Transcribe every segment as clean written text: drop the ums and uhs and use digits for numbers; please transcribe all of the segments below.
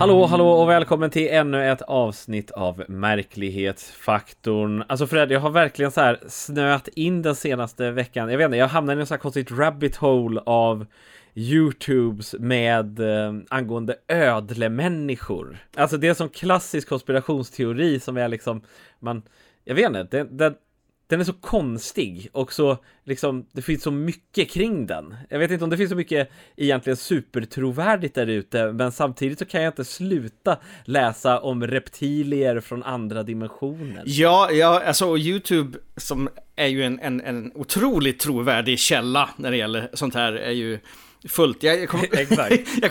Hallå, hallå och välkommen till ännu ett avsnitt av Märklighetsfaktorn. Alltså Fred, jag har verkligen så här snöat in den senaste veckan. Jag vet inte, jag hamnade i en så här konstigt rabbit hole av YouTubes med angående ödlemänniskor. Alltså det är som klassisk konspirationsteori som är liksom, jag vet inte, den är så konstig och så liksom, det finns så mycket kring den. Jag vet inte om det finns så mycket egentligen supertrovärdigt där ute, men samtidigt så kan jag inte sluta läsa om reptilier från andra dimensioner. Ja, alltså YouTube som är ju en otroligt trovärdig källa när det gäller sånt här är ju fullt. Jag kom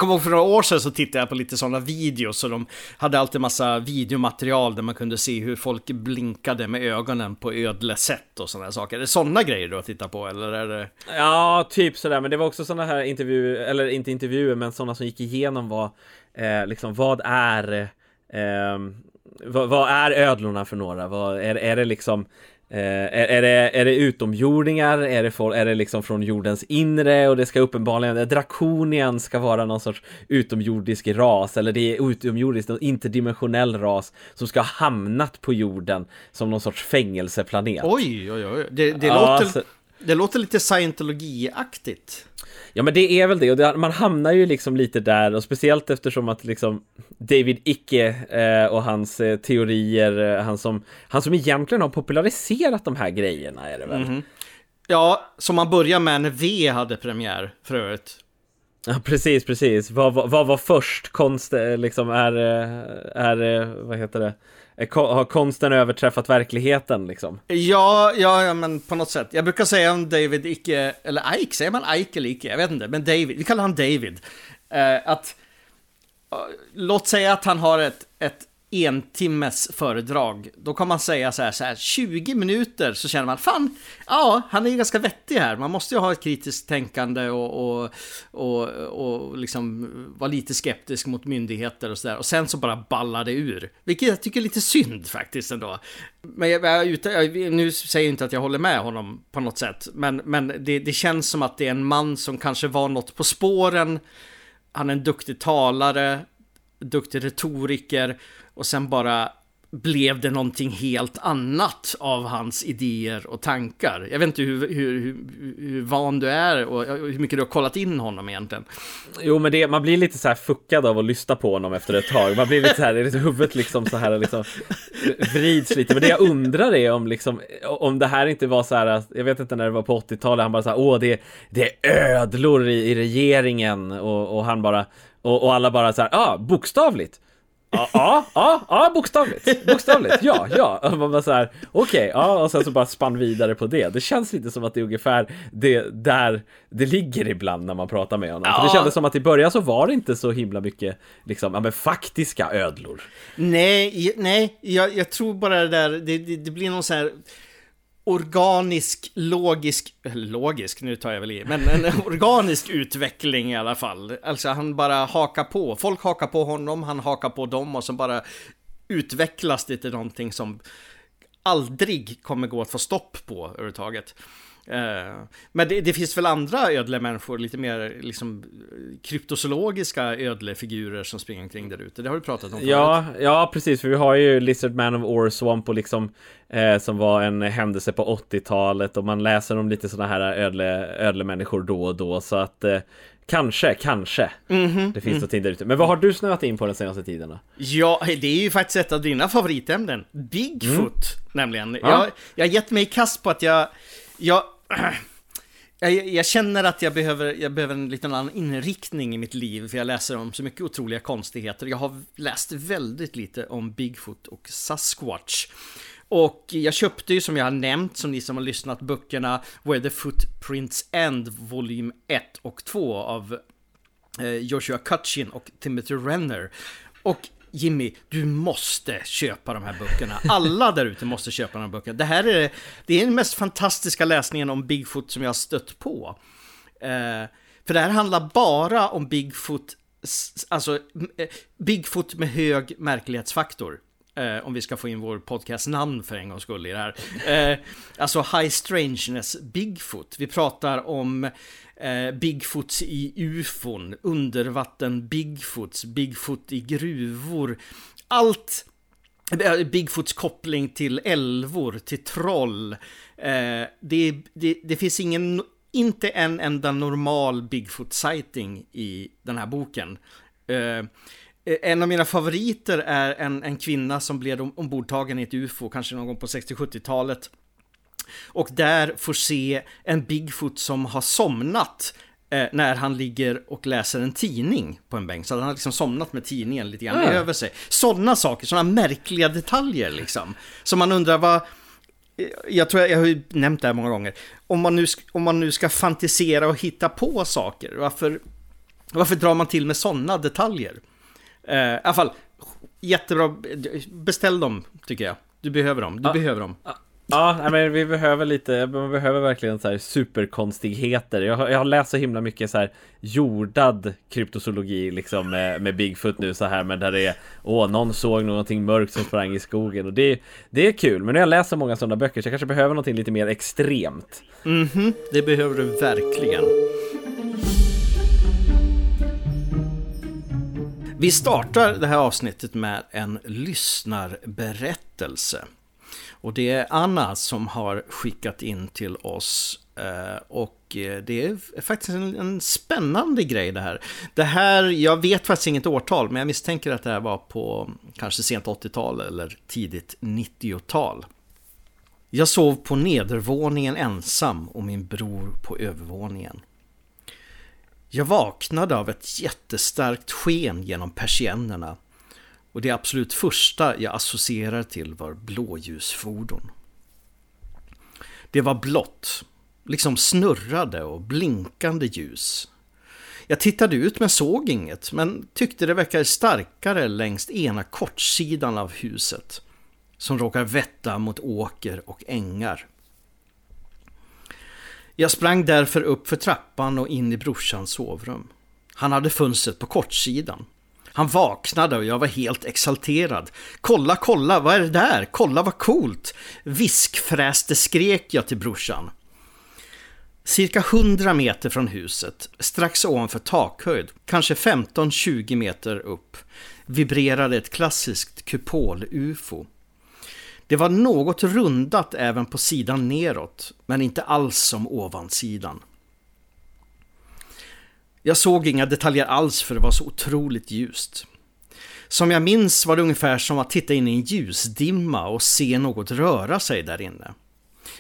ihåg för några år sedan så tittade jag på lite sådana videos och de hade alltid massa videomaterial där man kunde se hur folk blinkade med ögonen på ödle sätt och sådana saker. Är det sådana grejer du har tittat på eller är det... Ja, typ sådär, men det var också sådana här intervjuer, eller inte intervjuer men sådana som gick igenom vad liksom, vad är ödlorna för några? Är det liksom är det utomjordingar? Är det liksom från jordens inre? Och det ska uppenbarligen, drakonien ska vara någon sorts utomjordisk ras, eller det är utomjordisk, någon interdimensionell ras som ska ha hamnat på jorden som någon sorts fängelseplanet. Oj. Det låter lite scientologiaktigt. Ja, men det är väl det. Och man hamnar ju liksom lite där. Och speciellt eftersom att liksom David Icke och hans teorier, han som egentligen har populariserat de här grejerna, är det väl? Mm-hmm. Ja, som man börjar med när V hade premiär för övrigt. Ja, precis. Vad var först? Konst, liksom, är vad heter det? Har konsten överträffat verkligheten liksom? Ja, men på något sätt. Jag brukar säga om David Icke, eller Ike, säger man Ike eller Icke? Jag vet inte, men David, vi kallar han David. Att låt säga att han har ett en timmes föredrag. Då kan man säga så här 20 minuter så känner man, fan, ja, han är ju ganska vettig här. Man måste ju ha ett kritiskt tänkande och liksom vara lite skeptisk mot myndigheter och sådär. Och sen så bara ballar det ur. Vilket jag tycker är lite synd faktiskt ändå. Men nu säger jag inte att jag håller med honom på något sätt. Men det känns som att det är en man som kanske var något på spåren. Han är en duktig talare, duktig retoriker. Och sen bara blev det någonting helt annat av hans idéer och tankar. Jag vet inte hur van du är och hur mycket du har kollat in honom egentligen. Jo, men man blir lite så här fuckad av att lyssna på honom efter ett tag. Man blir lite så här, huvudet liksom så här liksom vrids lite. Men det jag undrar är om liksom, om det här inte var så här, jag vet inte när det var på 80-talet, han bara så här, det är ödlor i regeringen och han bara och alla bara så här, bokstavligt. Ja, bokstavligt. Ja. Och man bara så här, okej, ja, och sen så bara spann vidare på det. Det känns lite som att det är ungefär det där det ligger ibland när man pratar med honom. Ja. För det kändes som att i början så var det inte så himla mycket liksom, men faktiska ödlor. Nej, jag tror bara det där det blir någon så här organisk, logisk, nu tar jag väl i, men en organisk utveckling i alla fall. Alltså han bara hakar på, folk hakar på honom, han hakar på dem och så bara utvecklas det till någonting som aldrig kommer gå att få stopp på överhuvudtaget. Men det finns väl andra ödle människor, lite mer liksom kryptozoologiska ödlefigurer som springer omkring där ute. Det har du pratat om förut. Ja, precis, för vi har ju Lizard Man of Orr Swamp och liksom, som var en händelse på 80-talet, och man läser om lite sådana här ödle människor då och då, så att kanske det finns någonting där ute. Men vad har du snöat in på den senaste tiden då? Ja, det är ju faktiskt ett av dina favoritämnen, Bigfoot, nämligen. Ja. Jag har gett mig i kast på att jag känner att jag behöver en liten annan inriktning i mitt liv, för jag läser om så mycket otroliga konstigheter. Jag har läst väldigt lite om Bigfoot och Sasquatch. Och jag köpte ju, som jag har nämnt, som ni som har lyssnat, böckerna Where the Footprints End, volym 1 och 2 av Joshua Kutchin och Timothy Renner. Och Jimmy, du måste köpa de här böckerna. Alla där ute måste köpa de här böckerna. Det här är den mest fantastiska läsningen om Bigfoot som jag har stött på. För det här handlar bara om Bigfoot, alltså Bigfoot med hög märklighetsfaktor. om vi ska få in vår podcastnamn för en gångs skull i det här. Alltså High Strangeness Bigfoot. Vi pratar om Bigfoots i UFOn, undervatten Bigfoots, Bigfoot i gruvor, allt Bigfoots koppling till älvor, till troll. Det finns ingen, inte en enda normal Bigfoot sighting i den här boken. En av mina favoriter är en kvinna som blev ombordtagen i ett UFO, kanske någon gång på 60-70-talet. Och där får se en Bigfoot som har somnat när han ligger och läser en tidning på en bänk. Så han har liksom somnat med tidningen lite grann över sig. Sådana saker, sådana märkliga detaljer liksom. Så man undrar vad... Jag tror jag har ju nämnt det här många gånger. Om man nu ska fantisera och hitta på saker, varför drar man till med sådana detaljer? I alla fall, jättebra. Beställ dem, tycker jag. Du behöver dem, Ja, men vi behöver lite, man behöver verkligen så här superkonstigheter. Jag har läst så himla mycket så här jordad kryptozoologi liksom med Bigfoot nu så här, men där det är någon såg någonting mörkt som sprang i skogen, och det är kul. Men när jag läser många sådana böcker så jag kanske behöver någonting lite mer extremt. Det behöver du verkligen. Vi startar det här avsnittet med en lyssnarberättelse. Och det är Anna som har skickat in till oss, och det är faktiskt en spännande grej det här. Jag vet faktiskt inget årtal, men jag misstänker att det här var på kanske sent 80-tal eller tidigt 90-tal. Jag sov på nedervåningen ensam och min bror på övervåningen. Jag vaknade av ett jättestarkt sken genom persiennerna. Och det absolut första jag associerar till var blåljusfordon. Det var blått, liksom snurrade och blinkande ljus. Jag tittade ut men såg inget, men tyckte det verkade starkare längs ena kortsidan av huset, som råkar vetta mot åker och ängar. Jag sprang därför upp för trappan och in i brorsans sovrum. Han hade fönstret på kortsidan. Han vaknade och jag var helt exalterad. Kolla, vad är det där? Kolla, vad coolt! Viskfräste skrek jag till brorsan. Cirka 100 meter från huset, strax ovanför takhöjd, kanske 15-20 meter upp, vibrerade ett klassiskt kupol-UFO. Det var något rundat även på sidan neråt, men inte alls som ovansidan. Jag såg inga detaljer alls för det var så otroligt ljust. Som jag minns var det ungefär som att titta in i en ljusdimma och se något röra sig där inne.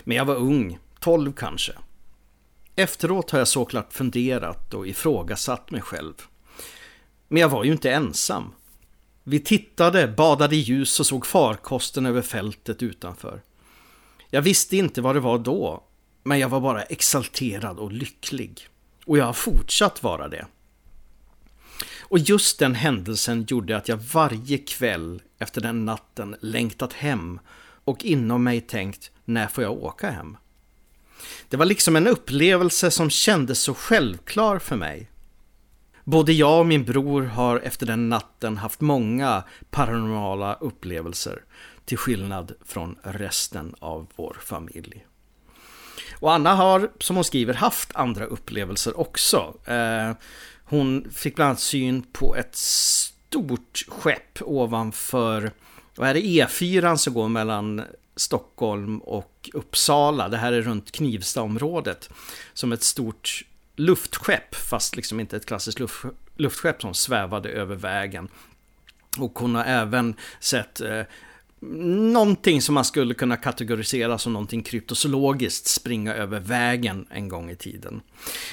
Men jag var ung, 12 kanske. Efteråt har jag såklart funderat och ifrågasatt mig själv. Men jag var ju inte ensam. Vi tittade, badade i ljus och såg farkosten över fältet utanför. Jag visste inte vad det var då, men jag var bara exalterad och lycklig. Och jag har fortsatt vara det. Och just den händelsen gjorde att jag varje kväll efter den natten längtat hem och inom mig tänkt, när får jag åka hem? Det var liksom en upplevelse som kändes så självklar för mig. Både jag och min bror har efter den natten haft många paranormala upplevelser, till skillnad från resten av vår familj. Och Anna har, som hon skriver, haft andra upplevelser också. Hon fick bland annat syn på ett stort skepp ovanför, vad är det, E4 som går mellan Stockholm och Uppsala. Det här är runt Knivstaområdet, som ett stort luftskepp, fast liksom inte ett klassiskt luftskepp, som svävade över vägen. Och hon har även sett... någonting som man skulle kunna kategorisera som någonting kryptozoologiskt springa över vägen en gång i tiden.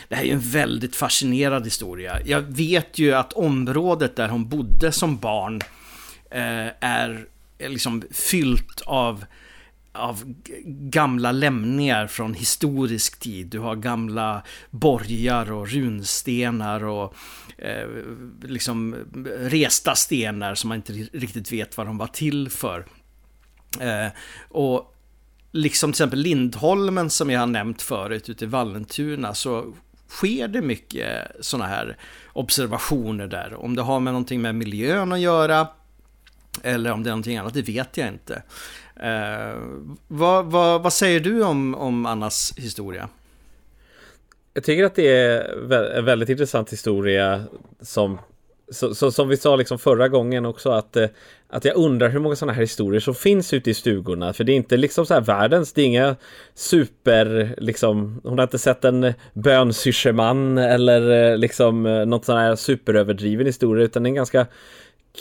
Det här är ju en väldigt fascinerad historia. Jag vet ju att området där hon bodde som barn är liksom fyllt av gamla lämningar från historisk tid. Du har gamla borgar och runstenar och liksom resta stenar som man inte riktigt vet vad de var till för. Och liksom till exempel Lindholmen, som jag har nämnt förut, ute i Vallentuna, så sker det mycket såna här observationer där. Om det har med någonting med miljön att göra eller om det är någonting annat, det vet jag inte. Vad säger du om Annas historia? Jag tycker att det är en väldigt intressant historia som vi sa liksom förra gången också, att jag undrar hur många sådana här historier som finns ute i stugorna, för det är inte liksom så här världens, det är inga super liksom, hon har inte sett en bönsyscherman eller liksom något sån här superöverdriven historia, utan en ganska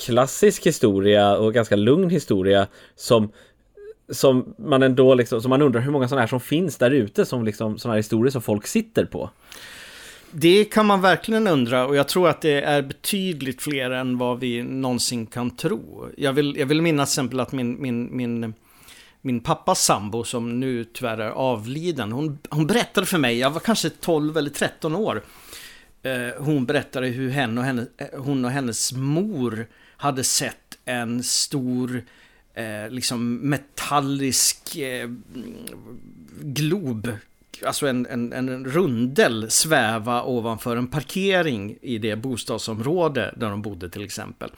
klassisk historia och ganska lugn historia som man ändå liksom, som man undrar hur många sådana här som finns där ute, som liksom sådana här historier som folk sitter på. Det kan man verkligen undra, och jag tror att det är betydligt fler än vad vi någonsin kan tro. Jag vill minnas till exempel att min pappas sambo, som nu tyvärr är avliden, hon berättade för mig, jag var kanske 12 eller 13 år, hon berättade hur hon och hennes mor hade sett en stor liksom metallisk glob, alltså en rundel, sväva ovanför en parkering i det bostadsområde där de bodde till exempel.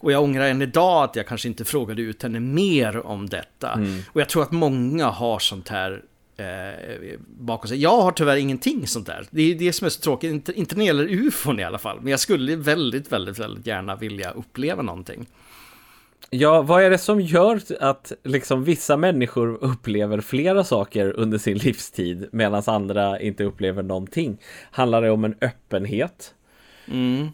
Och jag ångrar än idag att jag kanske inte frågade ut henne mer om detta. Mm. Och jag tror att många har sånt här bakom sig. Jag har tyvärr ingenting sånt där. Det är det som är så tråkigt. Inte när det gäller UFOn i alla fall. Men jag skulle väldigt, väldigt, väldigt gärna vilja uppleva någonting. Ja, vad är det som gör att liksom vissa människor upplever flera saker under sin livstid medan andra inte upplever någonting? Handlar det om en öppenhet? Mm.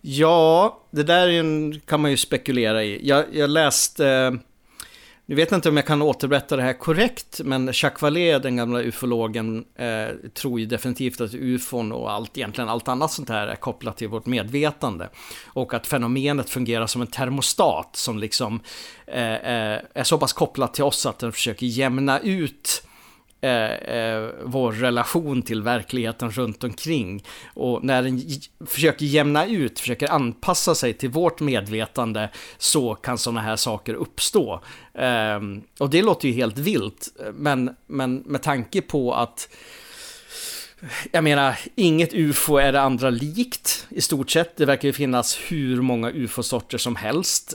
Ja, det där kan man ju spekulera i. Jag läste, nu vet inte om jag kan återberätta det här korrekt, men Jacques Vallée, den gamla ufologen, tror ju definitivt att UFOn och egentligen allt annat sånt här är kopplat till vårt medvetande. Och att fenomenet fungerar som en termostat som liksom är så pass kopplat till oss att den försöker jämna ut vår relation till verkligheten runt omkring. Och när den försöker jämna ut, försöker anpassa sig till vårt medvetande, så kan sådana här saker uppstå. Och det låter ju helt vilt, men med tanke på att, jag menar, inget UFO är det andra likt i stort sett. Det verkar ju finnas hur många UFO-sorter som helst.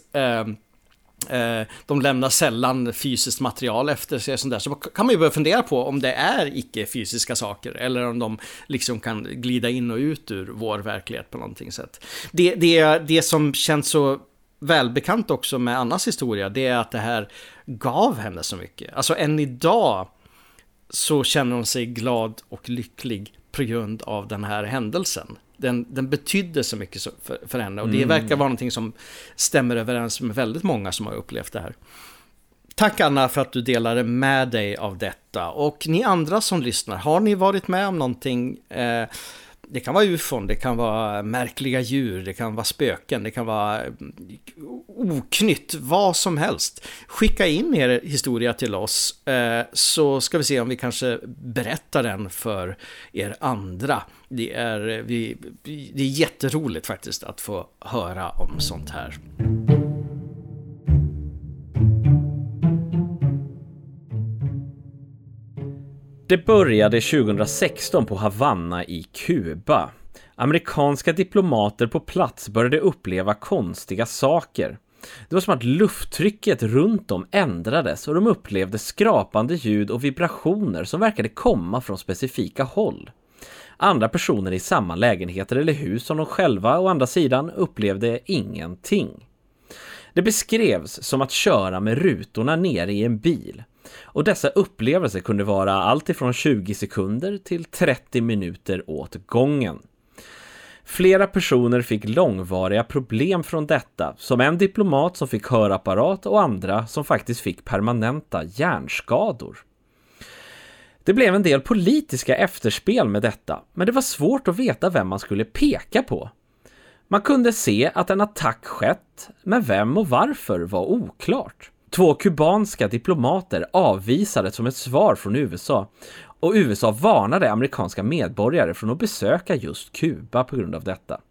De lämnar sällan fysiskt material efter sig, sånt där. Så kan man ju börja fundera på om det är icke-fysiska saker, eller om de liksom kan glida in och ut ur vår verklighet på någonting sätt. Det som känns så välbekant också med Annas historia, det är att det här gav henne så mycket. Alltså än idag så känner hon sig glad och lycklig på grund av den här händelsen. Den betydde så mycket för henne, och det verkar vara någonting som stämmer överens med väldigt många som har upplevt det här. Tack Anna för att du delade med dig av detta. Och ni andra som lyssnar, har ni varit med om någonting? Det kan vara UFOn, det kan vara märkliga djur, det kan vara spöken, det kan vara oknytt, vad som helst. Skicka in er historia till oss, så ska vi se om vi kanske berättar den för er andra. Det är jätteroligt faktiskt att få höra om sånt här. Det började 2016 på Havanna i Kuba. Amerikanska diplomater på plats började uppleva konstiga saker. Det var som att lufttrycket runt dem ändrades, och de upplevde skrapande ljud och vibrationer som verkade komma från specifika håll. Andra personer i samma lägenheter eller hus som de själva å andra sidan upplevde ingenting. Det beskrevs som att köra med rutorna nere i en bil. Och dessa upplevelser kunde vara allt ifrån 20 sekunder till 30 minuter åt gången. Flera personer fick långvariga problem från detta, som en diplomat som fick hörapparat och andra som faktiskt fick permanenta hjärnskador. Det blev en del politiska efterspel med detta, men det var svårt att veta vem man skulle peka på. Man kunde se att en attack skett, men vem och varför var oklart. 2 kubanska diplomater avvisades som ett svar från USA, och USA varnade amerikanska medborgare från att besöka just Kuba på grund av detta.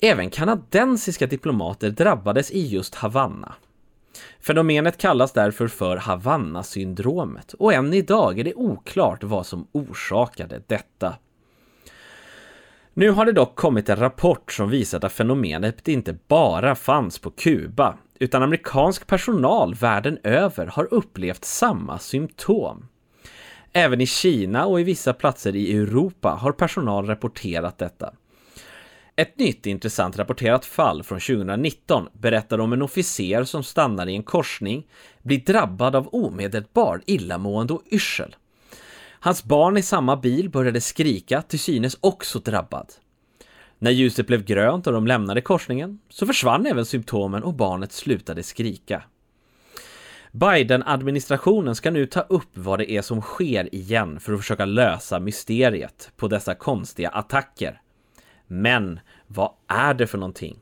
Även kanadensiska diplomater drabbades i just Havanna. Fenomenet kallas därför för Havanna-syndromet, och än idag är det oklart vad som orsakade detta. Nu har det dock kommit en rapport som visar att fenomenet inte bara fanns på Kuba, utan amerikansk personal världen över har upplevt samma symptom. Även i Kina och i vissa platser i Europa har personal rapporterat detta. Ett nytt intressant rapporterat fall från 2019 berättar om en officer som stannar i en korsning, blir drabbad av omedelbar illamående och yrsel. Hans barn i samma bil började skrika, till synes också drabbad. När ljuset blev grönt och de lämnade korsningen så försvann även symptomen och barnet slutade skrika. Biden-administrationen ska nu ta upp vad det är som sker igen för att försöka lösa mysteriet på dessa konstiga attacker. Men vad är det för någonting?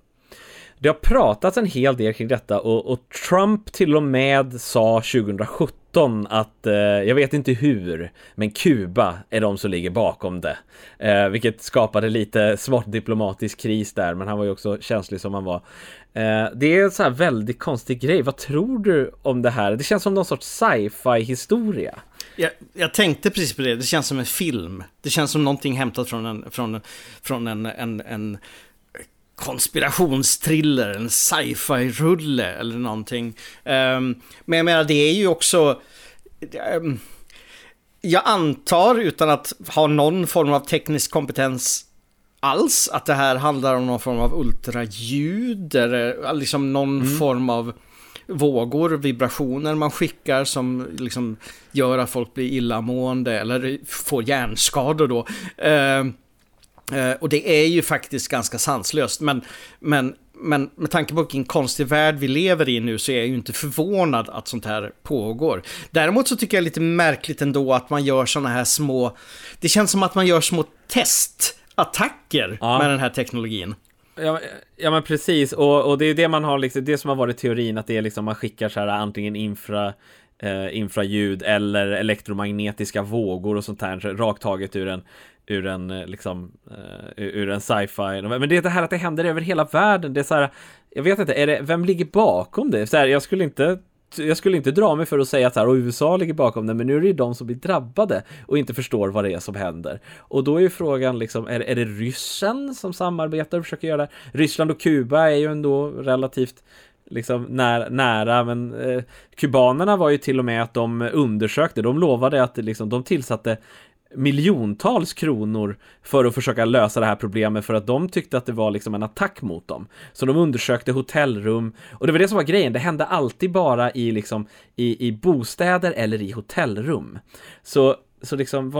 Det har pratats en hel del kring detta och Trump till och med sa 2017 att jag vet inte hur, men Kuba är de som ligger bakom det. Vilket skapade lite svart diplomatisk kris där, men han var ju också känslig som han var. Det är en så här väldigt konstig grej. Vad tror du om det här? Det känns som någon sorts sci-fi-historia. Jag tänkte precis på det. Det känns som en film. Det känns som någonting hämtat från en konspirationstriller, en sci-fi-rulle eller någonting. Men jag menar, det är ju också... jag antar, utan att ha någon form av teknisk kompetens alls, att det här handlar om någon form av ultraljud eller liksom någon form av vågor, vibrationer man skickar som liksom gör att folk blir illamående eller får hjärnskador då. Och det är ju faktiskt ganska sanslöst, men med tanke på vilken konstig värld vi lever i nu så är jag ju inte förvånad att sånt här pågår. Däremot så tycker jag lite märkligt ändå att man gör såna här små... Det känns som att man gör små testattacker med den här teknologin. Ja men precis, och det är det man har liksom, det som har varit teorin, att det är liksom man skickar så här antingen infraljud eller elektromagnetiska vågor och sånt här rakt taget ur en sci-fi. Men det är det här att det händer över hela världen. Det är så här, jag vet inte, vem ligger bakom det? Så här, jag skulle inte dra mig för att säga att så här, USA ligger bakom det, men nu är det ju de som blir drabbade och inte förstår vad det är som händer. Och då är ju frågan liksom, är det Ryssland som samarbetar och försöker göra det? Ryssland och Kuba är ju ändå relativt liksom nära, men kubanerna var ju till och med att de undersökte, de lovade att liksom, de tillsatte miljontals kronor för att försöka lösa det här problemet, för att de tyckte att det var liksom en attack mot dem. Så de undersökte hotellrum, och det var det som var grejen, det hände alltid bara i liksom i bostäder eller i hotellrum. Så liksom,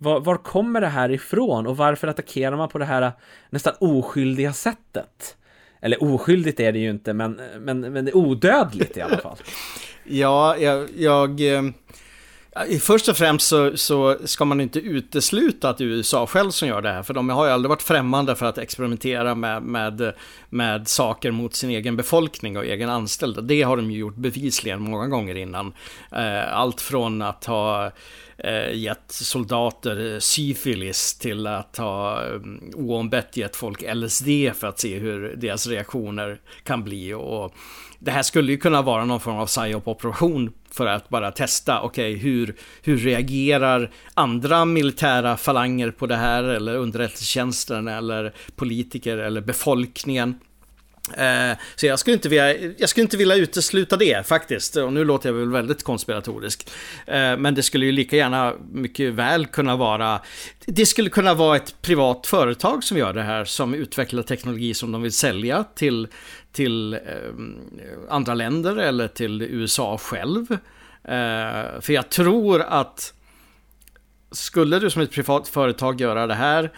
var kommer det här ifrån, och varför attackerar man på det här nästan oskyldiga sättet? Eller oskyldigt är det ju inte, men det är odödligt i alla fall. Ja, jag först och främst så ska man inte utesluta att USA själv som gör det här, för de har ju aldrig varit främmande för att experimentera med saker mot sin egen befolkning och egen anställda. Det har de ju gjort bevisligen många gånger innan. Allt från att ha gett soldater syfilis till att ha oombett gett folk LSD för att se hur deras reaktioner kan bli. Och det här skulle ju kunna vara någon form av psyop-operation för att bara testa, okej, hur reagerar andra militära falanger på det här, eller underrättelsetjänsten eller politiker eller befolkningen. Så jag skulle inte vilja utesluta det faktiskt, och nu låter jag väl väldigt konspiratorisk, men det skulle ju lika gärna mycket väl kunna vara, det skulle kunna vara ett privat företag som gör det här, som utvecklar teknologi som de vill sälja till andra länder eller till USA själv. För jag tror att skulle du som ett privat företag göra det här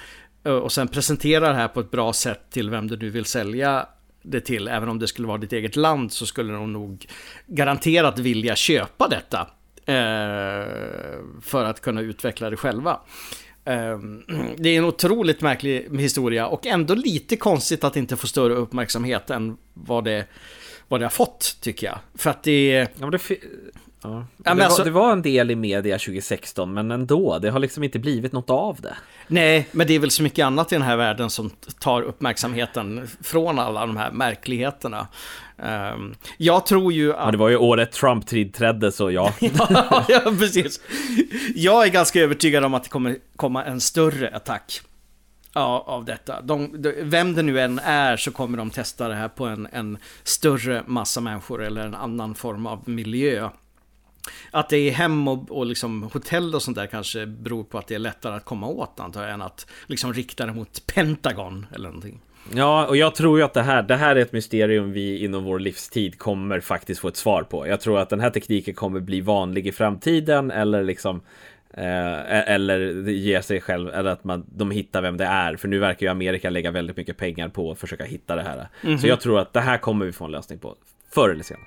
och sen presentera det här på ett bra sätt till vem du vill sälja det till, även om det skulle vara ditt eget land, så skulle de nog garanterat vilja köpa detta för att kunna utveckla det själva. Det är en otroligt märklig historia, och ändå lite konstigt att inte få större uppmärksamhet än vad det har fått, tycker jag. För att det... Ja, det var en del i media 2016, men ändå, det har liksom inte blivit något av det. Nej, men det är väl så mycket annat i den här världen som tar uppmärksamheten från alla de här märkligheterna. Jag tror ju att... Ja, det var ju året Trump tillträdde, så ja. Ja, precis. Jag är ganska övertygad om att det kommer komma en större attack. ja, av detta. Vem det nu än är så kommer de testa det här på en större massa människor eller en annan form av miljö. Att det är hem och liksom hotell och sånt där kanske beror på att det är lättare att komma åt, antar jag, än att liksom rikta det mot Pentagon eller någonting. Ja, och jag tror ju att det här är ett mysterium vi inom vår livstid kommer faktiskt få ett svar på. Jag tror att den här tekniken kommer bli vanlig i framtiden, eller liksom eller ge sig själv, eller att de hittar vem det är, för nu verkar ju Amerika lägga väldigt mycket pengar på att försöka hitta det här. Mm-hmm. Så jag tror att det här kommer vi få en lösning på förr eller senare.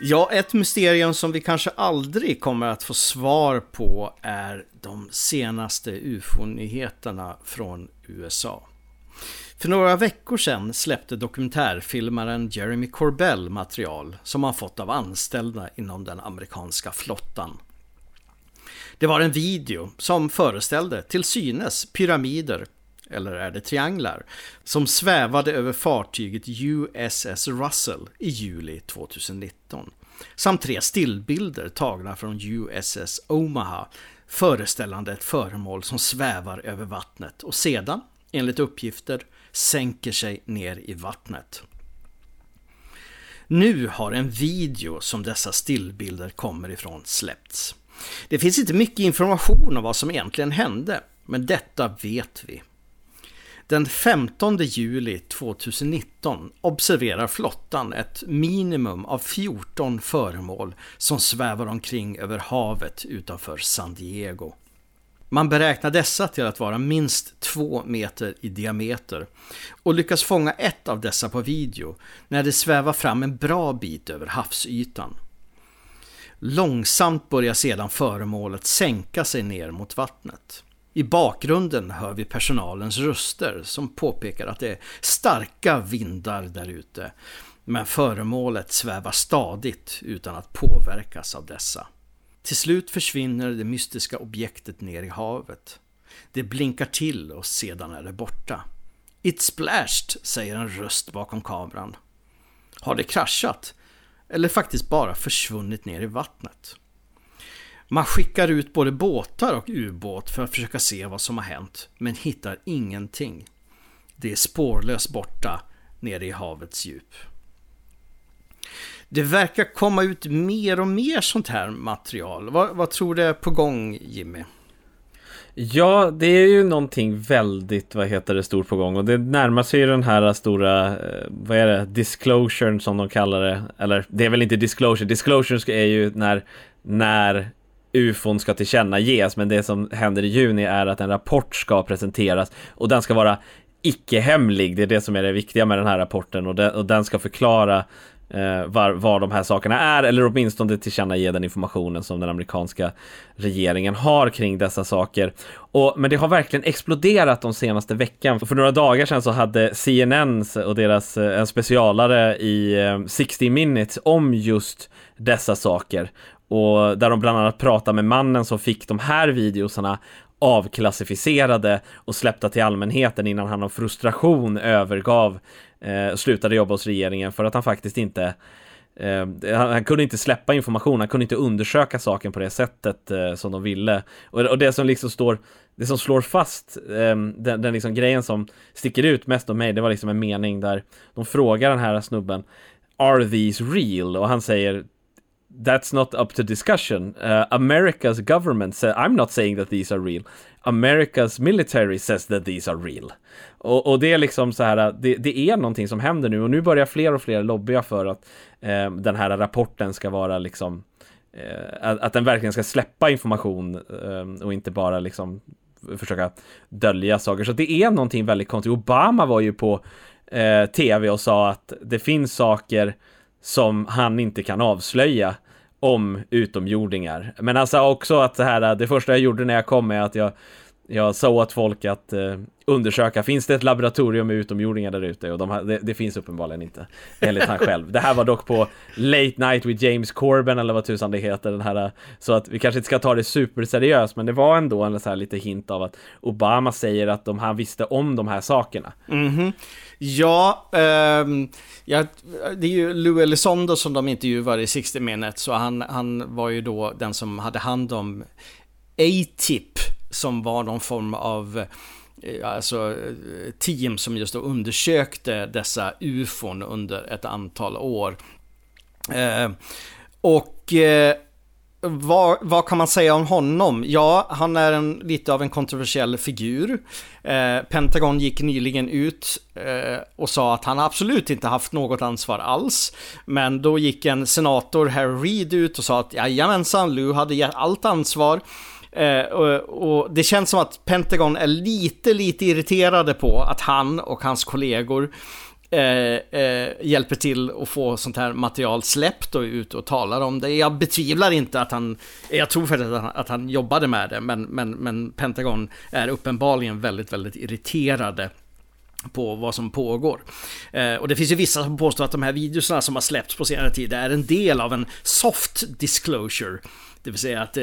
Ja, ett mysterium som vi kanske aldrig kommer att få svar på är de senaste UFO-nyheterna från USA. För några veckor sedan släppte dokumentärfilmaren Jeremy Corbell material som han fått av anställda inom den amerikanska flottan. Det var en video som föreställde till synes pyramider, eller är det trianglar, som svävade över fartyget USS Russell i juli 2019. Samt 3 stillbilder tagna från USS Omaha, föreställande ett föremål som svävar över vattnet och sedan, enligt uppgifter, sänker sig ner i vattnet. Nu har en video som dessa stillbilder kommer ifrån släppts. Det finns inte mycket information om vad som egentligen hände, men detta vet vi. Den 15 juli 2019 observerar flottan ett minimum av 14 föremål som svävar omkring över havet utanför San Diego. Man beräknar dessa till att vara minst 2 meter i diameter och lyckas fånga ett av dessa på video när det svävar fram en bra bit över havsytan. Långsamt börjar sedan föremålet sänka sig ner mot vattnet. I bakgrunden hör vi personalens röster som påpekar att det är starka vindar där ute, men föremålet svävar stadigt utan att påverkas av dessa. Till slut försvinner det mystiska objektet ner i havet. Det blinkar till och sedan är det borta. "It splashed", säger en röst bakom kameran. Har det kraschat? Eller faktiskt bara försvunnit ner i vattnet? Man skickar ut både båtar och ubåt för att försöka se vad som har hänt, men hittar ingenting. Det är spårlöst borta nere i havets djup. Det verkar komma ut mer och mer sånt här material. Vad tror du är på gång, Jimmy? Ja, det är ju någonting väldigt, stort på gång. Och det närmar sig ju den här stora, disclosuren som de kallar det. Eller, det är väl inte disclosure. Disclosure är ju när UFOn ska tillkännages, men det som händer i juni är att en rapport ska presenteras och den ska vara icke-hemlig. Det är det som är det viktiga med den här rapporten, och den ska förklara var de här sakerna är, eller åtminstone tillkännage den informationen som den amerikanska regeringen har kring dessa saker. Men det har verkligen exploderat de senaste veckan. För några dagar sedan så hade CNN och deras en specialare i 60 Minutes om just dessa saker, och där de bland annat pratade med mannen som fick de här videosarna avklassificerade och släppta till allmänheten innan han av frustration övergav slutade jobba hos regeringen, för att han faktiskt inte han kunde inte släppa information, han kunde inte undersöka saken på det sättet som de ville. Och det som liksom slår fast den liksom grejen som sticker ut mest om mig, det var liksom en mening där de frågar den här snubben: "Are these real?" Och han säger: "That's not up to discussion. America's government said, I'm not saying that these are real. America's military says that these are real." Och det är liksom så här, det är någonting som händer nu, och nu börjar fler och fler lobbya för att den här rapporten ska vara liksom att den verkligen ska släppa information och inte bara liksom försöka dölja saker. Så det är någonting väldigt konstigt. Obama var ju på TV och sa att det finns saker som han inte kan avslöja om utomjordingar. Men han sa också att det första jag gjorde när jag kom är att jag jag sa åt folk att undersöka, finns det ett laboratorium med utomjordingar där ute? Och det finns uppenbarligen inte, enligt han själv. Det här var dock på Late Night with James Corbell, eller vad tusan det heter, den här, så att vi kanske inte ska ta det superseriöst, men det var ändå en så här lite hint av att Obama säger att han visste om de här sakerna. Mm-hmm. Ja, det är ju Lou Elisondo som de intervjuar i 60 Minutes, så han var ju då den som hade hand om ATIP, som var någon form av alltså team som just då undersökte dessa UFOn under ett antal år. Vad kan man säga om honom? Ja, han är lite av en kontroversiell figur. Pentagon gick nyligen ut och sa att han absolut inte haft något ansvar alls. Men då gick en senator, Harry Reid, ut och sa att jajamensan, Lou hade gett allt ansvar. Och det känns som att Pentagon är lite irriterade på att han och hans kollegor hjälper till att få sånt här material släppt och ut och talar om det. Jag betvivlar inte att jag tror faktiskt att han jobbade med det, men Pentagon är uppenbarligen väldigt irriterade på vad som pågår. Och det finns ju vissa som påstår att de här videorna som har släppts på senare tid är en del av en soft disclosure. Det vill säga att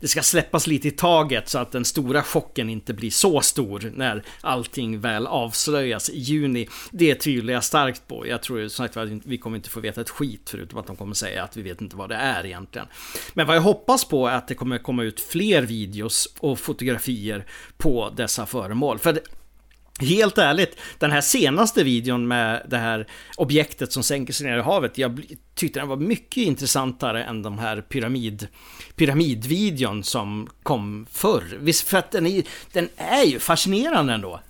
det ska släppas lite i taget så att den stora chocken inte blir så stor när allting väl avslöjas i juni. Det tvivlar jag starkt på. Jag tror som sagt att vi kommer inte få veta ett skit, förutom att de kommer säga att vi vet inte vad det är egentligen. Men vad jag hoppas på är att det kommer komma ut fler videos och fotografier på dessa föremål. För helt ärligt, den här senaste videon med det här objektet som sänker sig ner i havet, jag tyckte den var mycket intressantare än de här pyramidvideon som kom förr. Visst, för att den är ju fascinerande ändå.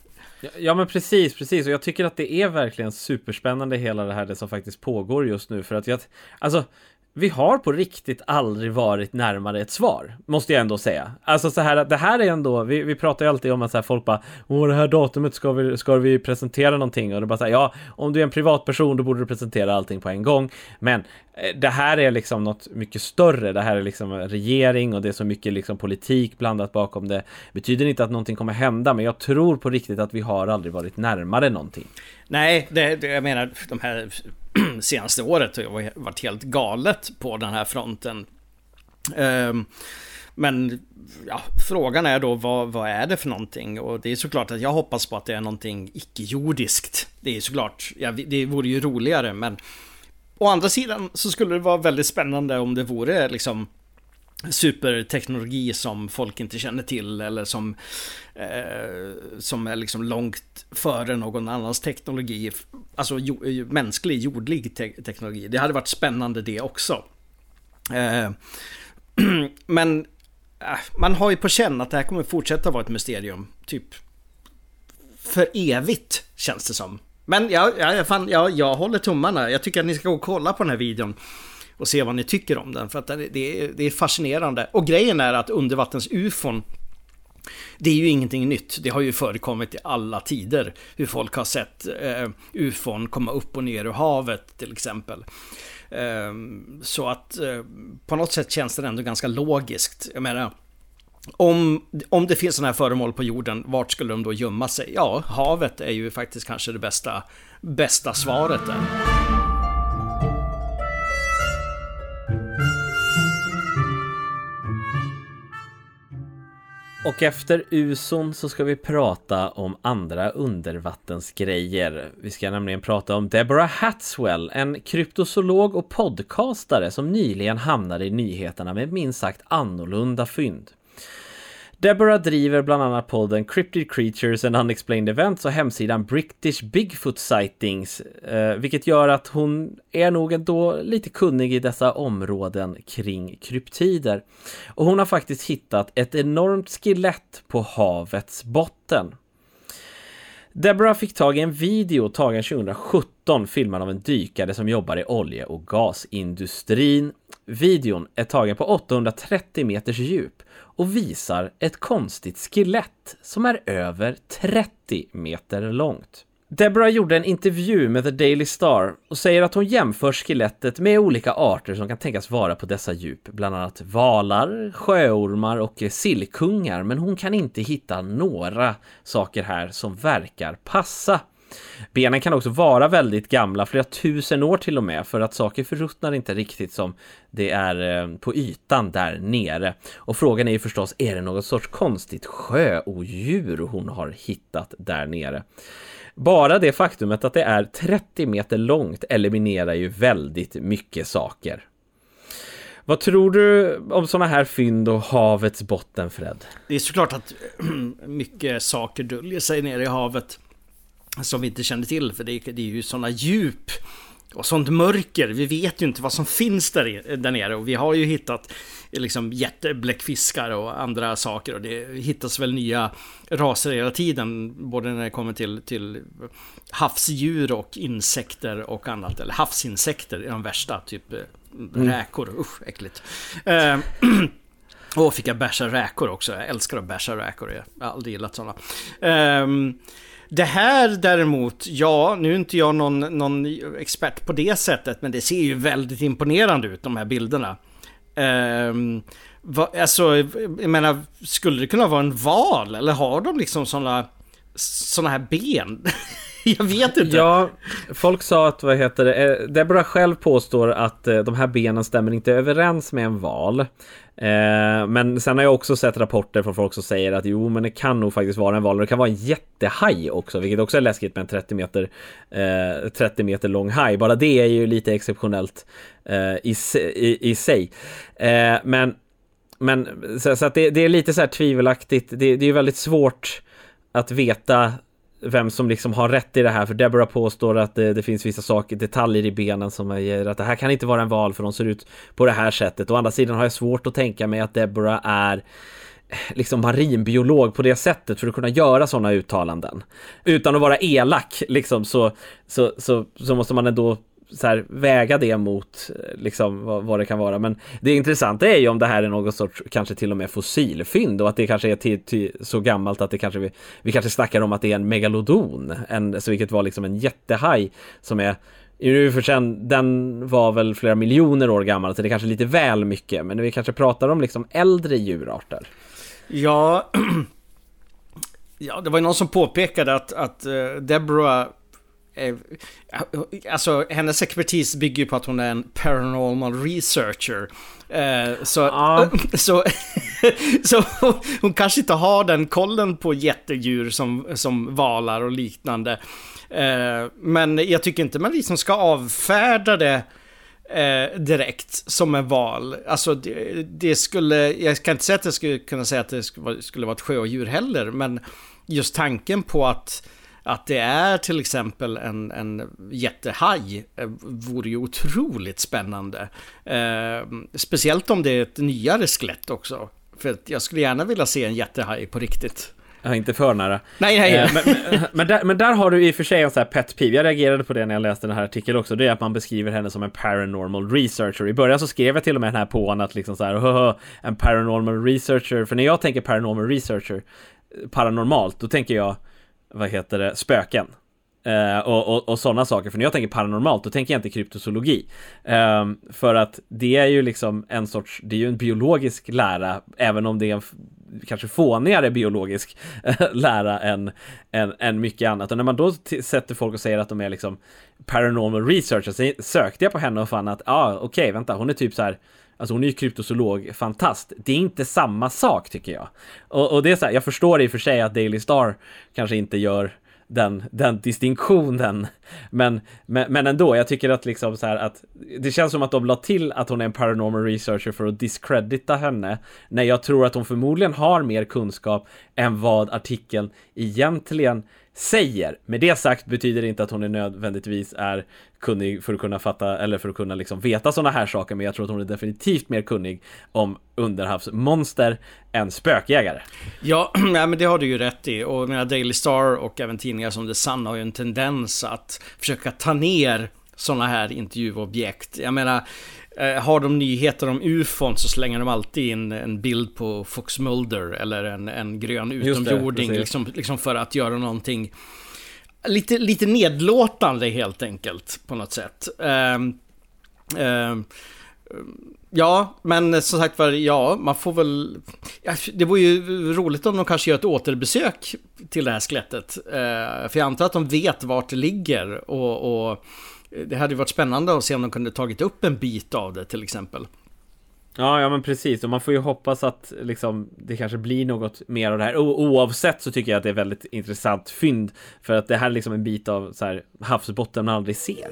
Ja, men precis. Och jag tycker att det är verkligen superspännande hela det som faktiskt pågår just nu. För att vi har på riktigt aldrig varit närmare ett svar, måste jag ändå säga. Alltså så här, det här är ändå, vi pratar ju alltid om att så här, folk bara, det här datumet ska vi presentera någonting. Och det bara så här, om du är en privatperson då borde du presentera allting på en gång. Men det här är liksom något mycket större. Det här är liksom regering och det är så mycket liksom politik blandat bakom det. Betyder inte att någonting kommer hända, men jag tror på riktigt att vi har aldrig varit närmare någonting. Nej, jag menar de här senaste året har jag varit helt galet på den här fronten. Men frågan är då vad är det för någonting? Och det är såklart att jag hoppas på att det är någonting icke-jordiskt. Det är såklart, det vore ju roligare, men å andra sidan så skulle det vara väldigt spännande om det vore liksom superteknologi som folk inte känner till, eller som är liksom långt före någon annans teknologi, alltså mänsklig, jordlig teknologi. Det hade varit spännande det också. Men man har ju på känn att det här kommer fortsätta vara ett mysterium, typ för evigt känns det som. Men jag håller tummarna. Jag tycker att ni ska gå och kolla på den här videon och se vad ni tycker om den, för att det är fascinerande. Och grejen är att undervattens UFOn, det är ju ingenting nytt. Det har ju förekommit i alla tider hur folk har sett UFOn komma upp och ner ur havet till exempel. Så att på något sätt känns det ändå ganska logiskt. Jag menar, om det finns sådana här föremål på jorden, vart skulle de då gömma sig? Ja, havet är ju faktiskt kanske det bästa svaret där. Och efter USON så ska vi prata om andra undervattensgrejer. Vi ska nämligen prata om Deborah Hatswell, en kryptozoolog och podcastare som nyligen hamnade i nyheterna med minst sagt annorlunda fynd. Deborah driver bland annat podden Cryptid Creatures and Unexplained Events och hemsidan British Bigfoot Sightings, vilket gör att hon är nog ändå lite kunnig i dessa områden kring kryptider. Och hon har faktiskt hittat ett enormt skelett på havets botten. Deborah fick tag i en video tagen 2017 filmad av en dykare som jobbar i olje- och gasindustrin. Videon är tagen på 830 meters djup och visar ett konstigt skelett som är över 30 meter långt. Deborah gjorde en intervju med The Daily Star och säger att hon jämför skelettet med olika arter som kan tänkas vara på dessa djup, bland annat valar, sjöormar och sillkungar, men hon kan inte hitta några saker här som verkar passa. Benen kan också vara väldigt gamla, flera tusen år till och med, för att saker förruttnar inte riktigt som det är på ytan där nere. Och frågan är ju förstås, är det något sorts konstigt sjöodjur hon har hittat där nere? Bara det faktumet att det är 30 meter långt eliminerar ju väldigt mycket saker. Vad tror du om såna här fynd och havets botten, Fred? Det är såklart att mycket saker döljer sig nere i havet som vi inte känner till, för det är ju sådana djup och sånt mörker. Vi vet ju inte vad som finns där nere, och vi har ju hittat liksom jättebläckfiskar och andra saker, och det hittas väl nya raser hela tiden, både när det kommer till havsdjur och insekter och annat. Eller havsinsekter är de värsta, typ räkor. Usch, äckligt. Och fick jag bärsa räkor också. Jag älskar att bärsa räkor, jag har aldrig gillat sådana. Det här däremot, ja, nu är inte jag någon expert på det sättet, men det ser ju väldigt imponerande ut, de här bilderna. Jag menar, skulle det kunna vara en val? Eller har de liksom såna här ben? Jag vet inte. Ja, folk sa att, vad heter det? Deborah själv påstår att de här benen stämmer inte överens med en val. Men sen har jag också sett rapporter från folk som säger att jo, men det kan nog faktiskt vara en val, och det kan vara en jättehaj också, vilket också är läskigt med en 30 meter lång haj. Bara det är ju lite exceptionellt i sig. Men så att det är lite så här tvivelaktigt. Det är ju väldigt svårt att veta vem som liksom har rätt i det här, för Deborah påstår att det finns vissa saker, detaljer i benen som ger att det här kan inte vara en val, för de ser ut på det här sättet. Å andra sidan har jag svårt att tänka mig att Deborah är liksom marinbiolog på det sättet för att kunna göra sådana uttalanden. Utan att vara elak liksom, så måste man ändå så här väga det mot liksom vad det kan vara. Men det intressanta är ju om det här är någon sorts, kanske till och med fossilfynd, och att det kanske är så gammalt att det kanske vi kanske snackar om att det är en megalodon, så vilket var liksom en jättehaj som är nu för sen, den var väl flera miljoner år gammal, så det är kanske lite väl mycket, men vi kanske pratar om liksom äldre djurarter. Ja, det var ju någon som påpekade att Deborah, alltså hennes expertis bygger på att hon är en paranormal researcher, så hon kanske inte har den kollen på jättedjur som valar och liknande, men jag tycker inte man liksom ska avfärda det direkt som en val. Alltså jag kan inte säga att jag skulle kunna säga att det skulle vara ett sjödjur heller, men just tanken på att det är till exempel en jättehaj vore ju otroligt spännande. Speciellt om det är ett nyare skelett också. För jag skulle gärna vilja se en jättehaj på riktigt. Ja, inte för nära. Nej. Men där har du i och för sig en sån här pet peeve. Jag reagerade på det när jag läste den här artikeln också. Det är att man beskriver henne som en paranormal researcher. I början så skrev jag till och med den här på att liksom så här, en paranormal researcher. För när jag tänker paranormal researcher, paranormalt, då tänker jag spöken och sådana saker. För när jag tänker paranormalt, då tänker jag inte kryptozoologi, för att det är ju liksom en sorts, det är ju en biologisk lära, även om det är en kanske fånigare biologisk lära än mycket annat. Och när man då sätter folk och säger att de är liksom paranormal researchers, så sökte jag på henne och fann att vänta, hon är typ så här. Alltså hon är ju kryptozoolog, fantast. Det är inte samma sak, tycker jag. Och det är så här, jag förstår i och för sig att Daily Star kanske inte gör den distinktionen, men ändå, jag tycker att liksom så här, att det känns som att de la till att hon är en paranormal researcher för att diskredita henne, när jag tror att hon förmodligen har mer kunskap än vad artikeln egentligen säger. Med det sagt betyder det inte att hon är nödvändigtvis är kunnig för att kunna fatta eller för att kunna liksom veta såna här saker, men jag tror att hon är definitivt mer kunnig om underhavsmonster än spökjägare. Ja, men det har du ju rätt i, och mina Daily Star och även tidningar som The Sun har ju en tendens att försöka ta ner såna här intervjuobjekt. Jag menar, har de nyheter om UFOn så slänger de alltid in en bild på Fox Mulder eller en grön utomjording, liksom för att göra någonting lite nedlåtande helt enkelt på något sätt. Ja, men som sagt var, ja, man får väl... Det vore ju roligt om de kanske gör ett återbesök till det här skelettet. För jag antar att de vet vart det ligger, och det hade ju varit spännande att se om de kunde tagit upp en bit av det till exempel. Ja, men precis. Och man får ju hoppas att liksom, det kanske blir något mer av det här. Oavsett så tycker jag att det är väldigt intressant fynd. För att det här är liksom en bit av så här, havsbotten man aldrig ser.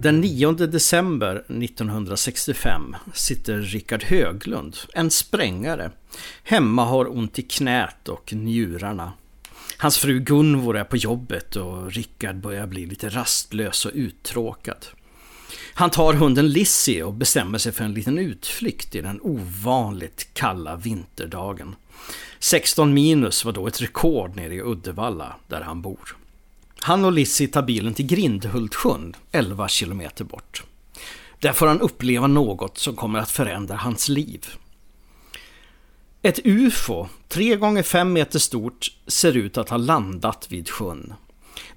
Den 9 december 1965 sitter Rickard Höglund, en sprängare, hemma, har ont i knät och njurarna. Hans fru Gunvor är på jobbet och Rickard börjar bli lite rastlös och uttråkad. Han tar hunden Lizzie och bestämmer sig för en liten utflykt i den ovanligt kalla vinterdagen. 16 minus var då ett rekord nere i Uddevalla där han bor. Han och Lizzie tar bilen till Grindhultsjön, 11 kilometer bort. Där får han uppleva något som kommer att förändra hans liv. Ett UFO, 3x5 meter stort, ser ut att ha landat vid sjön.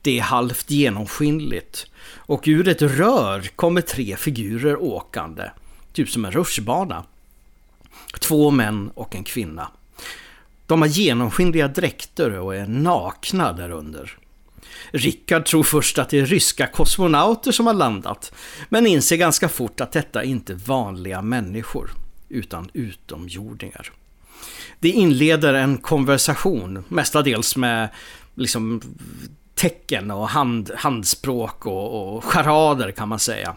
Det är halvt genomskinligt, och ur ett rör kommer 3 figurer åkande, typ som en rutschbana. 2 män och en kvinna. De har genomskinliga dräkter och är nakna därunder. Rickard tror först att det är ryska kosmonauter som har landat, men inser ganska fort att detta inte är vanliga människor utan utomjordingar. Det inleder en konversation, mestadels med liksom tecken och handspråk och charader kan man säga.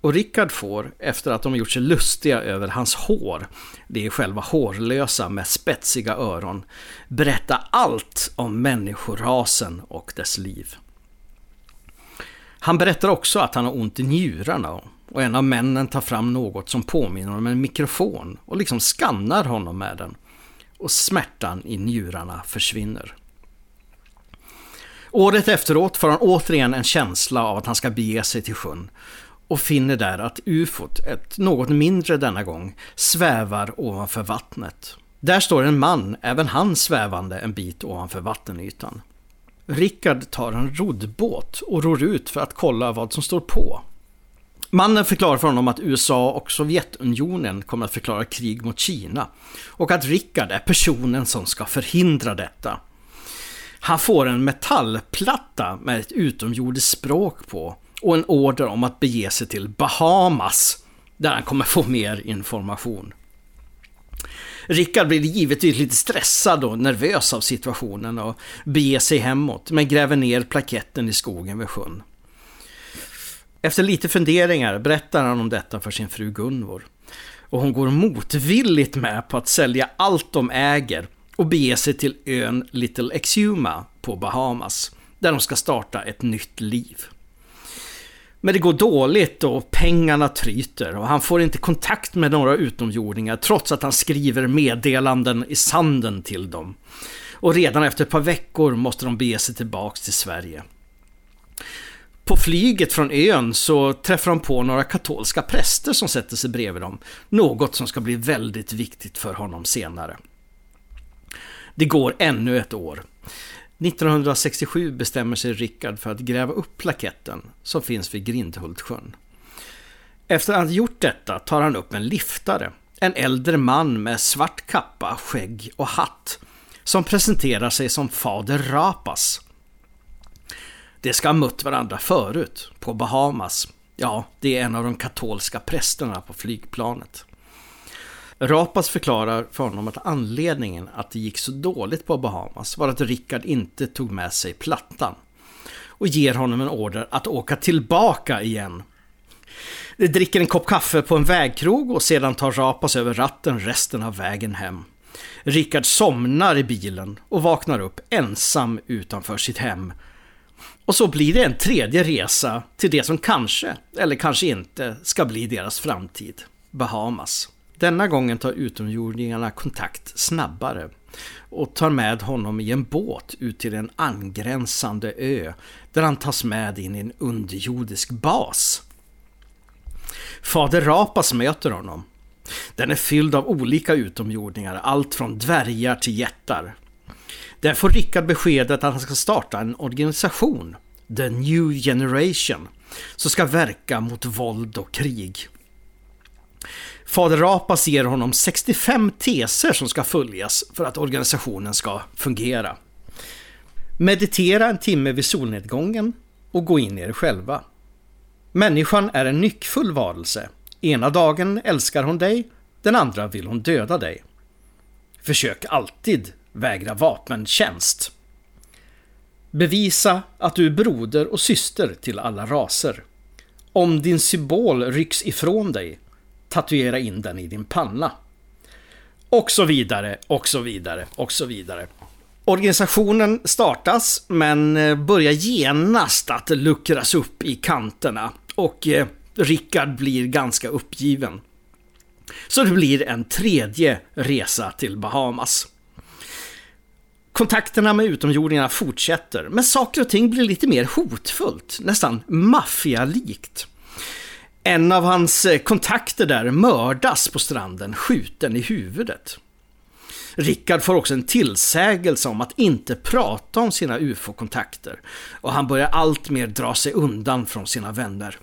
Och Rickard får, efter att de gjort sig lustiga över hans hår, det är själva hårlösa med spetsiga öron, berätta allt om människorasen och dess liv. Han berättar också att han har ont i njurarna, och en av männen tar fram något som påminner om en mikrofon och liksom skannar honom med den, och smärtan i njurarna försvinner. Året efteråt får han återigen en känsla av att han ska bege sig till sjön, och finner där att UFOt, ett något mindre denna gång, svävar ovanför vattnet. Där står en man, även han svävande en bit ovanför vattenytan. Rickard tar en roddbåt och ror ut för att kolla vad som står på. Mannen förklarar för honom att USA och Sovjetunionen kommer att förklara krig mot Kina, och att Rickard är personen som ska förhindra detta. Han får en metallplatta med ett utomjordiskt språk på, och en order om att bege sig till Bahamas, där han kommer få mer information. Rickard blir givetvis lite stressad och nervös av situationen och beger sig hemåt, men gräver ner plaketten i skogen vid sjön. Efter lite funderingar berättar han om detta för sin fru Gunvor, och hon går motvilligt med på att sälja allt de äger och beger sig till ön Little Exuma på Bahamas, där de ska starta ett nytt liv. Men det går dåligt och pengarna tryter, och han får inte kontakt med några utomjordingar trots att han skriver meddelanden i sanden till dem. Och redan efter ett par veckor måste de bege sig tillbaka till Sverige. På flyget från ön så träffar de på några katolska präster som sätter sig bredvid dem. Något som ska bli väldigt viktigt för honom senare. Det går ännu ett år. 1967 bestämmer sig Rickard för att gräva upp plaketten som finns vid Grindhultsjön. Efter att ha gjort detta tar han upp en liftare, en äldre man med svart kappa, skägg och hatt, som presenterar sig som Fader Rapas. Det ska ha mött varandra förut, på Bahamas. Ja, det är en av de katolska prästerna på flygplanet. Rapas förklarar för honom att anledningen att det gick så dåligt på Bahamas var att Rickard inte tog med sig plattan, och ger honom en order att åka tillbaka igen. De dricker en kopp kaffe på en vägkrog, och sedan tar Rapas över ratten resten av vägen hem. Rickard somnar i bilen och vaknar upp ensam utanför sitt hem. Och så blir det en tredje resa till det som kanske, eller kanske inte, ska bli deras framtid, Bahamas. Denna gången tar utomjordingarna kontakt snabbare och tar med honom i en båt ut till en angränsande ö, där han tas med in i en underjordisk bas. Fader Rapas möter honom. Den är fylld av olika utomjordingar, allt från dvärgar till jättar. Där får Rickard beskedet att han ska starta en organisation, The New Generation, som ska verka mot våld och krig. Fader Rapas ger honom 65 teser som ska följas för att organisationen ska fungera. Meditera en timme vid solnedgången och gå in i er själva. Människan är en nyckfull varelse. Ena dagen älskar hon dig, den andra vill hon döda dig. Försök alltid vägra vapentjänst. Bevisa att du är broder och syster till alla raser. Om din symbol rycks ifrån dig, tatuera in den i din panna. Och så vidare, och så vidare, och så vidare. Organisationen startas, men börjar genast att luckras upp i kanterna. Och Rickard blir ganska uppgiven. Så det blir en tredje resa till Bahamas. Kontakterna med utomjordingarna fortsätter, men saker och ting blir lite mer hotfullt, nästan maffialikt. En av hans kontakter där mördas på stranden, skjuten i huvudet. Rickard får också en tillsägelse om att inte prata om sina UFO-kontakter, och han börjar allt mer dra sig undan från sina vänner.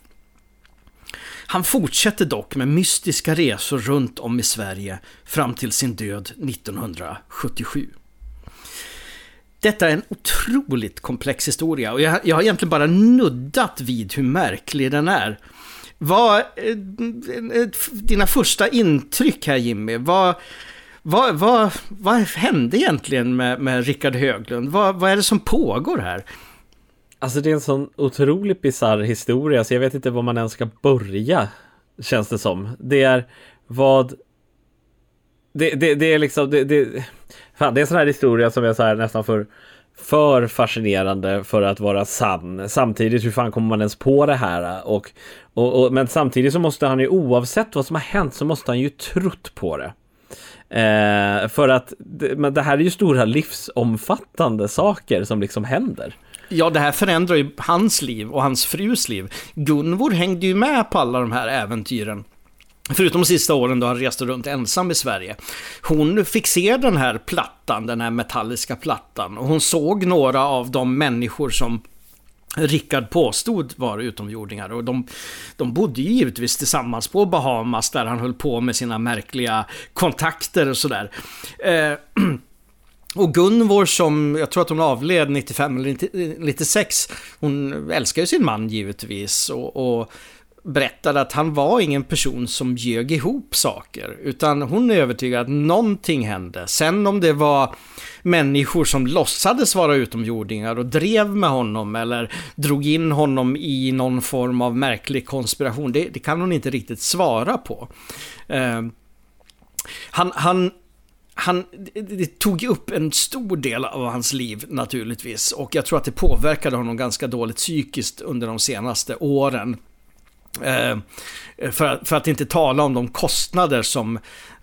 Han fortsätter dock med mystiska resor runt om i Sverige fram till sin död 1977. Detta är en otroligt komplex historia, och jag har egentligen bara nuddat vid hur märklig den är. Vad dina första intryck här, Jimmy? Vad hände egentligen med Rickard Höglund? Vad är det som pågår här? Alltså det är en sån otroligt bizarr historia, så jag vet inte var man ens ska börja, känns det som. Det är vad... Det är liksom... Fan, det är en sån här historia som är så här nästan för fascinerande för att vara sann. Samtidigt, hur fan kommer man ens på det här? Men samtidigt så måste han ju, oavsett vad som har hänt, så måste han ju trott på det. För att men det här är ju stora livsomfattande saker som liksom händer. Ja, det här förändrar ju hans liv och hans frus liv. Gunvor hängde ju med på alla de här äventyren. Förutom de sista åren då han reste runt ensam i Sverige. Hon fick se den här plattan, den här metalliska plattan. Och hon såg några av de människor som Rickard påstod var utomjordingar. Och de bodde ju givetvis tillsammans på Bahamas, där han höll på med sina märkliga kontakter och sådär. Och Gunvor, som jag tror att hon avled 95 eller 96, hon älskar ju sin man givetvis, och berättade att han var ingen person som ljög ihop saker, utan hon är övertygad att någonting hände. Sen om det var människor som låtsades vara utomjordingar och drev med honom eller drog in honom i någon form av märklig konspiration, det kan hon inte riktigt svara på. Det tog upp en stor del av hans liv naturligtvis, och jag tror att det påverkade honom ganska dåligt psykiskt under de senaste åren. För att inte tala om de kostnader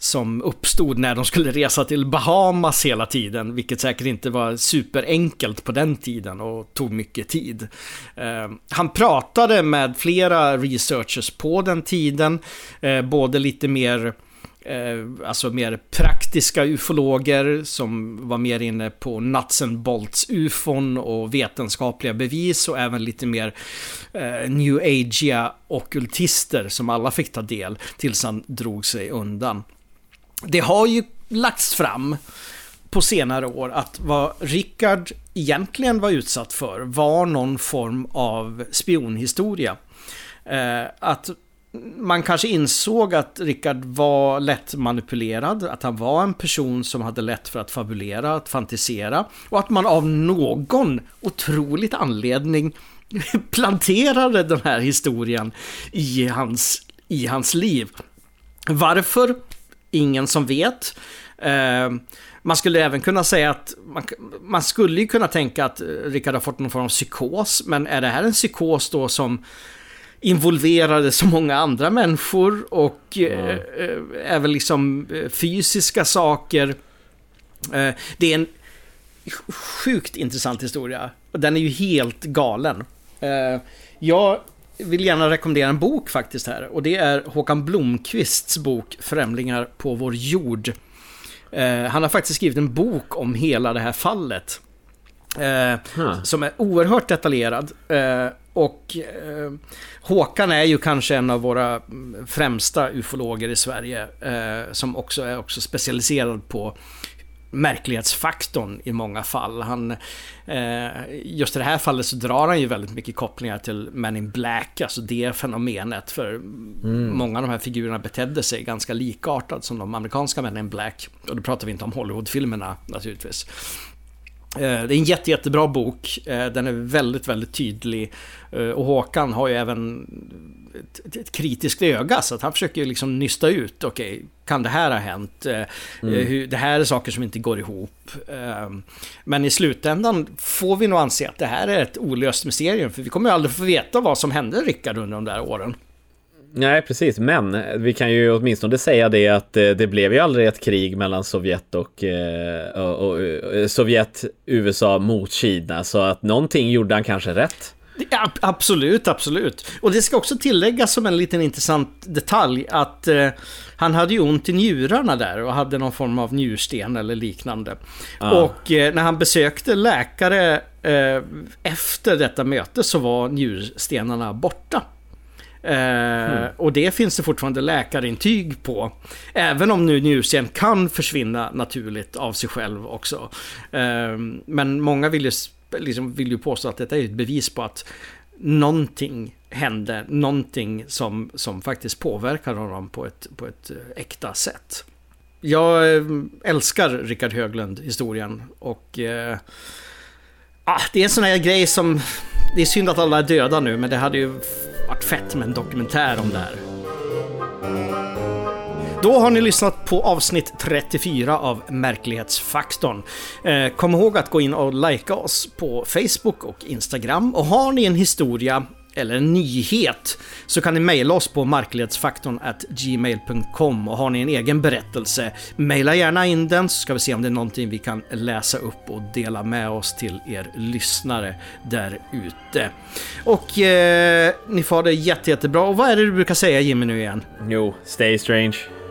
som uppstod när de skulle resa till Bahamas hela tiden, vilket säkert inte var superenkelt på den tiden och tog mycket tid. Han pratade med flera researchers på den tiden, både lite mer... alltså mer praktiska ufologer som var mer inne på nuts and bolts ufon och vetenskapliga bevis, och även lite mer new agea ockultister som alla fick ta del tills han drog sig undan. Det har ju lagts fram på senare år att vad Rickard egentligen var utsatt för var någon form av spionhistoria. Att man kanske insåg att Rickard var lätt manipulerad, att han var en person som hade lätt för att fabulera, att fantisera, och att man av någon otroligt anledning planterade den här historien i hans liv. Varför? Ingen som vet. Man skulle även kunna säga att man skulle ju kunna tänka att Rickard har fått någon form av psykos, men är det här en psykos då som involverade så många andra människor och även liksom fysiska saker? Det är en sjukt intressant historia. Den är ju helt galen. Jag vill gärna rekommendera en bok faktiskt här, och det är Håkan Blomqvists bok Främlingar på vår jord. Han har faktiskt skrivit en bok om hela det här fallet som är oerhört detaljerad. Och Håkan är ju kanske en av våra främsta ufologer i Sverige, som också är också specialiserad på märklighetsfaktorn i många fall. Just i det här fallet så drar han ju väldigt mycket kopplingar till Men in Black, alltså det fenomenet, för många av de här figurerna betedde sig ganska likartat som de amerikanska Men in Black, och då pratar vi inte om Hollywoodfilmerna naturligtvis. Det är en jättebra bok. Den är väldigt, väldigt tydlig. Och Håkan har ju även ett kritiskt öga, så att han försöker liksom nysta ut, okej, kan det här ha hänt? Det här är saker som inte går ihop. Men i slutändan får vi nog anse att det här är ett olöst mysterium, för vi kommer ju aldrig få veta vad som hände Rickard under de där åren. Nej, precis. Men vi kan ju åtminstone säga det att det blev ju aldrig ett krig mellan Sovjet och Sovjet, USA mot Kina, så att någonting gjorde han kanske rätt. Ja, absolut, absolut. Och det ska också tilläggas som en liten intressant detalj att han hade ju ont i njurarna där och hade någon form av njursten eller liknande. Ah. Och när han besökte läkare efter detta möte så var njurstenarna borta. Och det finns det fortfarande läkarintyg på, även om nu njursten kan försvinna naturligt av sig själv också. Men många vill ju påstå att detta är ett bevis på att någonting hände, någonting som faktiskt påverkar honom på ett äkta sätt. Jag älskar Rickard Höglund historien och det är en sån här grej som, det är synd att alla är döda nu, men det hade ju varit fett med en dokumentär om det här. Då har ni lyssnat på avsnitt 34 av Märklighetsfaktorn. Kom ihåg att gå in och likea oss på Facebook och Instagram. Och har ni en historia eller en nyhet så kan ni mejla oss på marklighetsfaktorn@gmail.com, och har ni en egen berättelse, mejla gärna in den så ska vi se om det är någonting vi kan läsa upp och dela med oss till er lyssnare där ute. Och ni får ha det jättebra. Och vad är det du brukar säga, Jimmy, nu igen? Jo, stay strange.